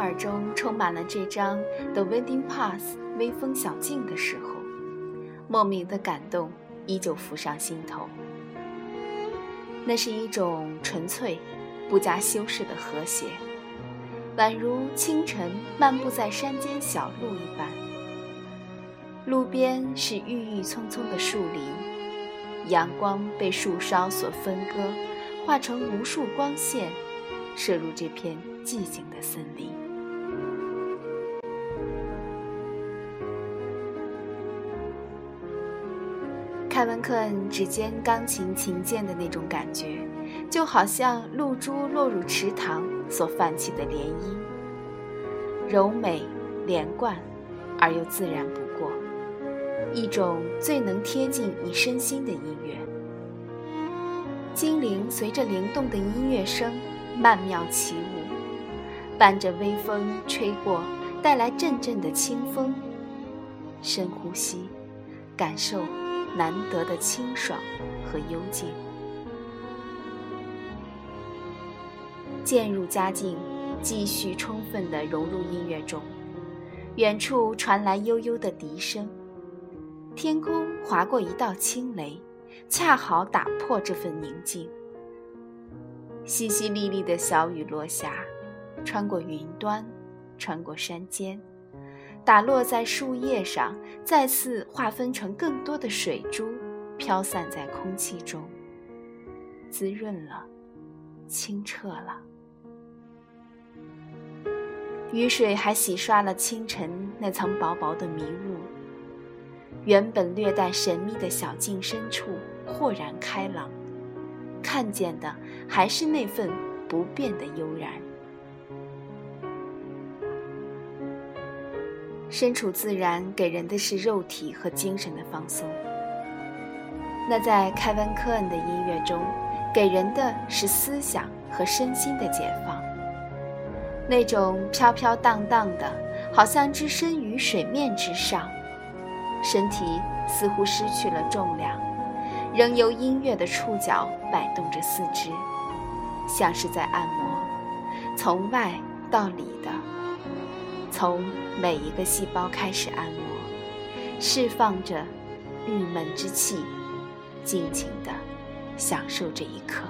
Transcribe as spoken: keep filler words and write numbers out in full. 耳中充满了这张《The Winding Path》微风小径的时候，莫名的感动依旧浮上心头。那是一种纯粹、不加修饰的和谐，宛如清晨漫步在山间小路一般。路边是郁郁葱葱的树林，阳光被树梢所分割，化成无数光线，射入这片寂静的森林。凯文·克恩指尖钢琴琴键的那种感觉，就好像露珠落入池塘所泛起的涟漪，柔美连贯而又自然不过，一种最能贴近你身心的音乐。精灵随着灵动的音乐声曼妙起舞，伴着微风吹过，带来阵阵的清风。深呼吸，感受难得的清爽和幽静。渐入佳境，继续充分地融入音乐中。远处传来悠悠的笛声，天空划过一道轻雷，恰好打破这份宁静。淅淅沥沥的小雨落下，穿过云端，穿过山间，打落在树叶上，再次划分成更多的水珠，飘散在空气中，滋润了，清澈了。雨水还洗刷了清晨那层薄薄的迷雾，原本略带神秘的小径深处豁然开朗，看见的还是那份不变的悠然。身处自然给人的是肉体和精神的放松，那在凯文·科恩的音乐中给人的是思想和身心的解放。那种飘飘荡荡的，好像置身于水面之上，身体似乎失去了重量，仍由音乐的触角摆动着四肢，像是在按摩，从外到里的，从每一个细胞开始按摩，释放着郁闷之气，尽情地享受这一刻。